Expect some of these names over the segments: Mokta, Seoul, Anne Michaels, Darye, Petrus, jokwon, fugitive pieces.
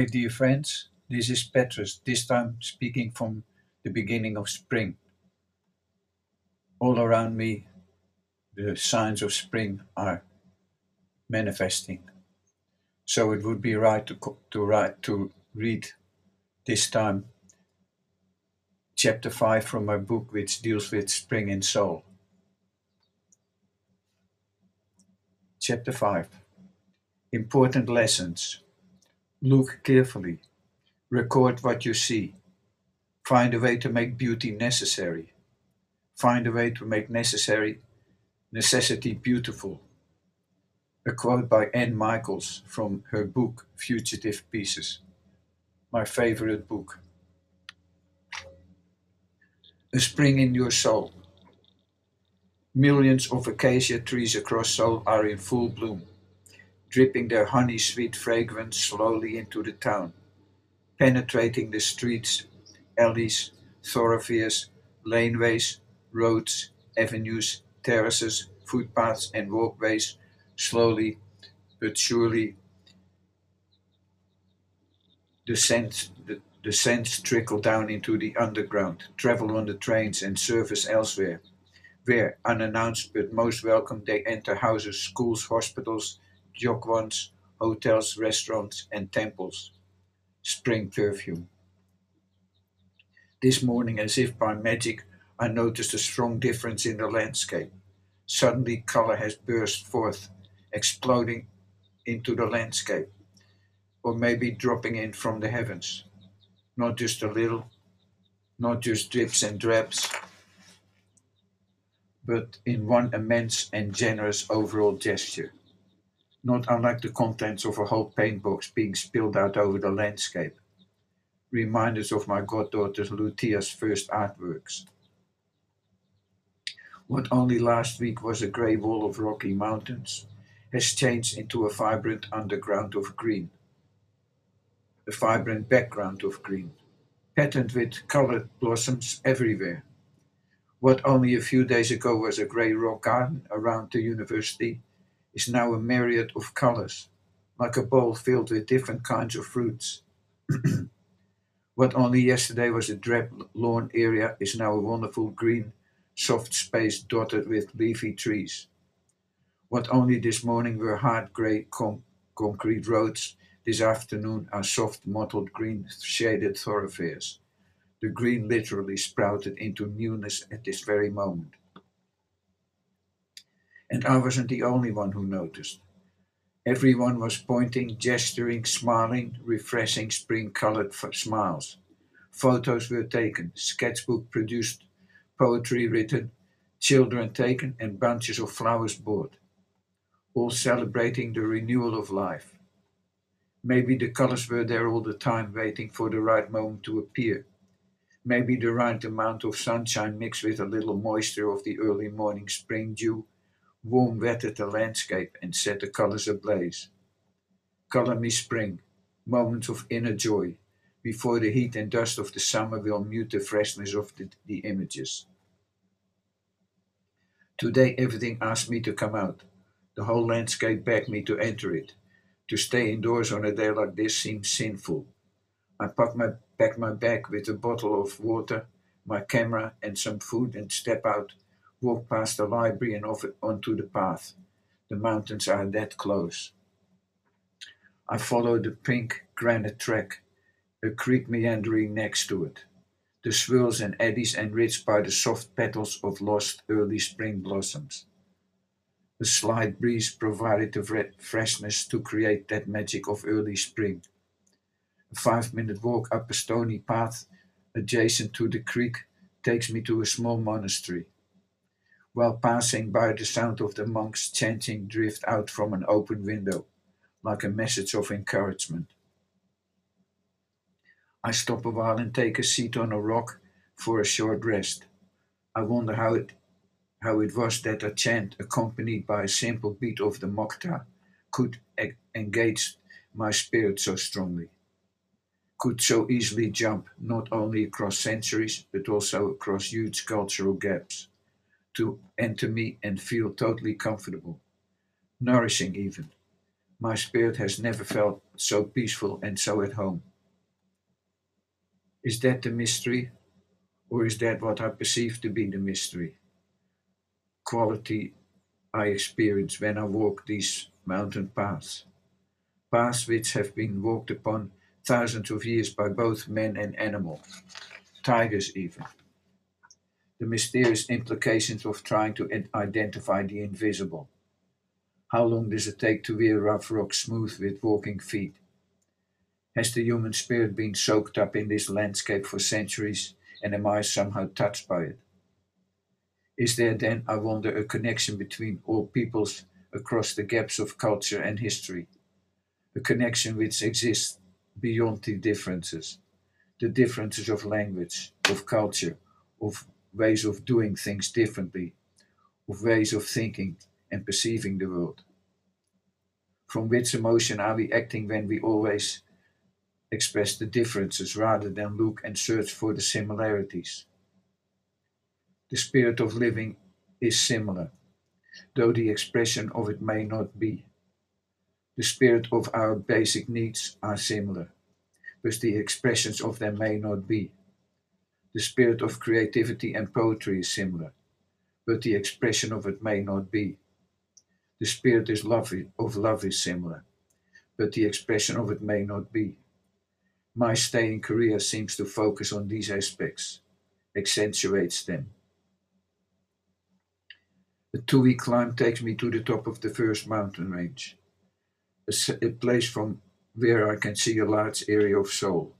Hi dear friends, this is Petrus, this time speaking from the beginning of spring. All around me the signs of spring are manifesting. So it would be right to read this time chapter 5 from my book, which deals with spring in Seoul. Chapter 5. Important lessons. Look carefully, record what you see, find a way to make beauty necessary, find a way to make necessity beautiful. A quote by Anne Michaels from her book Fugitive Pieces, my favorite book. A spring in your soul. Millions of acacia trees across Seoul are in full bloom, dripping their honey-sweet fragrance slowly into the town, penetrating the streets, alleys, thoroughfares, laneways, roads, avenues, terraces, footpaths and walkways, slowly but surely. The scents trickle down into the underground, travel on the trains and surface elsewhere, where, unannounced but most welcome, they enter houses, schools, hospitals, jokwons, hotels, restaurants and temples. Spring perfume. This morning, as if by magic, I noticed a strong difference in the landscape. Suddenly color has burst forth, exploding into the landscape, or maybe dropping in from the heavens. Not just a little, not just drips and drabs, but in one immense and generous overall gesture. Not unlike the contents of a whole paint box being spilled out over the landscape. Reminders of my goddaughter Lucia's first artworks. What only last week was a grey wall of rocky mountains has changed into a vibrant underground of green. A vibrant background of green, patterned with coloured blossoms everywhere. What only a few days ago was a grey rock garden around the university is now a myriad of colors, like a bowl filled with different kinds of fruits. What only yesterday was a drab lawn area is now a wonderful green, soft space dotted with leafy trees. What only this morning were hard grey concrete roads, this afternoon are soft mottled green shaded thoroughfares. The green literally sprouted into newness at this very moment. And I wasn't the only one who noticed. Everyone was pointing, gesturing, smiling, refreshing spring-colored smiles. Photos were taken, sketchbook produced, poetry written, children taken and bunches of flowers bought, all celebrating the renewal of life. Maybe the colors were there all the time, waiting for the right moment to appear. Maybe the right amount of sunshine mixed with a little moisture of the early morning spring dew warm wetted the landscape and set the colors ablaze. Color me spring, moments of inner joy, before the heat and dust of the summer will mute the freshness of the images. Today everything asked me to come out. The whole landscape begged me to enter it. To stay indoors on a day like this seems sinful. I packed my bag with a bottle of water, my camera and some food and step out. Walk past the library and off onto the path. The mountains are that close. I follow the pink granite track, a creek meandering next to it, the swirls and eddies enriched by the soft petals of lost early spring blossoms. A slight breeze provided the freshness to create that magic of early spring. A 5-minute walk up a stony path adjacent to the creek takes me to a small monastery. While passing by, the sound of the monks chanting drifts out from an open window, like a message of encouragement. I stop a while and take a seat on a rock for a short rest. I wonder how it was that a chant accompanied by a simple beat of the Mokta could engage my spirit so strongly, could so easily jump not only across centuries but also across huge cultural gaps. To enter me and feel totally comfortable, nourishing even, My spirit has never felt so peaceful and so at home. Is that the mystery? Or is that what I perceive to be the mystery? Quality I experience when I walk these mountain paths. Paths which have been walked upon thousands of years by both man and animal. Tigers even. The mysterious implications of trying to identify the invisible. How long does it take to wear rough rock smooth with walking feet? Has the human spirit been soaked up in this landscape for centuries, and am I somehow touched by it? Is there then, I wonder, a connection between all peoples across the gaps of culture and history? A connection which exists beyond the differences of language, of culture, of ways of doing things differently, of ways of thinking and perceiving the world. From which emotion are we acting when we always express the differences rather than look and search for the similarities? The spirit of living is similar, though the expression of it may not be. The spirit of our basic needs are similar, but the expressions of them may not be. The spirit of creativity and poetry is similar, but the expression of it may not be. The spirit of love is similar, but the expression of it may not be. My stay in Korea seems to focus on these aspects, accentuates them. A 2-week climb takes me to the top of the first mountain range, a place from where I can see a large area of Seoul.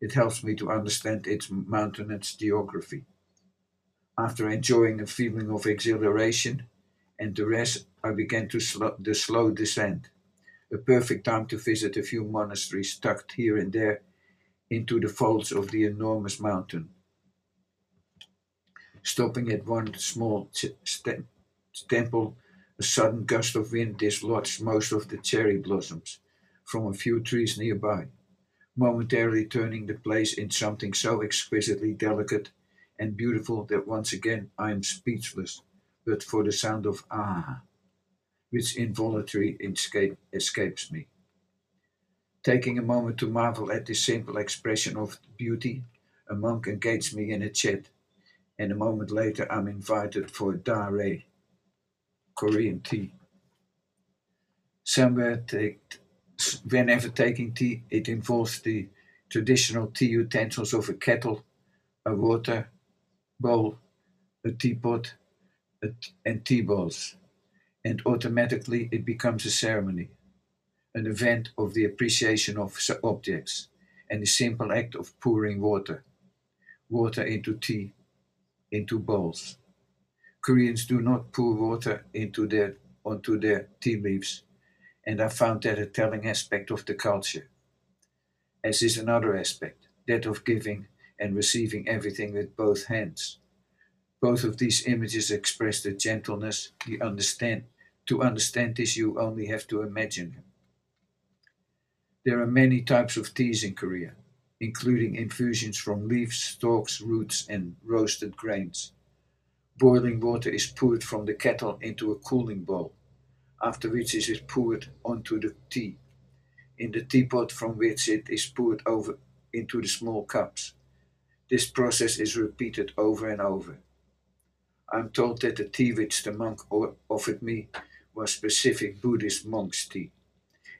It helps me to understand its mountainous geography. After enjoying a feeling of exhilaration and the rest, I began the slow descent. A perfect time to visit a few monasteries tucked here and there into the folds of the enormous mountain. Stopping at one small temple, a sudden gust of wind dislodged most of the cherry blossoms from a few trees nearby, momentarily turning the place into something so exquisitely delicate and beautiful that once again I am speechless, but for the sound of ah, which involuntarily escapes me. Taking a moment to marvel at this simple expression of beauty, a monk engages me in a chat, and a moment later I'm invited for Darye, Korean tea. Whenever taking tea, it involves the traditional tea utensils of a kettle, a water bowl, a teapot, and tea bowls. And automatically it becomes a ceremony, an event of the appreciation of objects, and the simple act of pouring water into tea, into bowls. Koreans do not pour water onto their tea leaves, and I found that a telling aspect of the culture, as is another aspect, that of giving and receiving everything with both hands. Both of these images express the gentleness, To understand this, you only have to imagine them. There are many types of teas in Korea, including infusions from leaves, stalks, roots, and roasted grains. Boiling water is poured from the kettle into a cooling bowl, after which it is poured onto the tea, in the teapot from which it is poured over into the small cups. This process is repeated over and over. I'm told that the tea which the monk offered me was specific Buddhist monk's tea.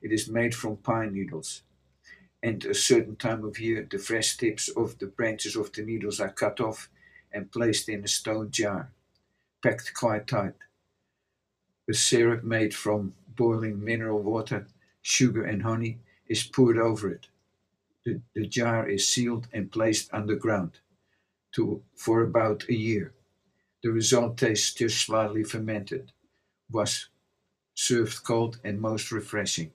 It is made from pine needles, and a certain time of year the fresh tips of the branches of the needles are cut off and placed in a stone jar, packed quite tight. A syrup made from boiling mineral water, sugar and honey is poured over it. The jar is sealed and placed underground for about a year. The result tastes just slightly fermented, was served cold and most refreshing.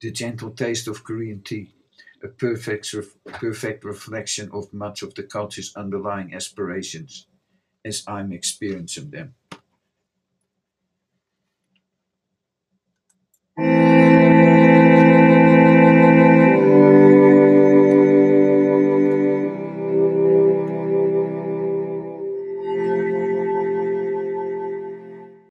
The gentle taste of Korean tea, a perfect reflection of much of the culture's underlying aspirations, as I'm experiencing them.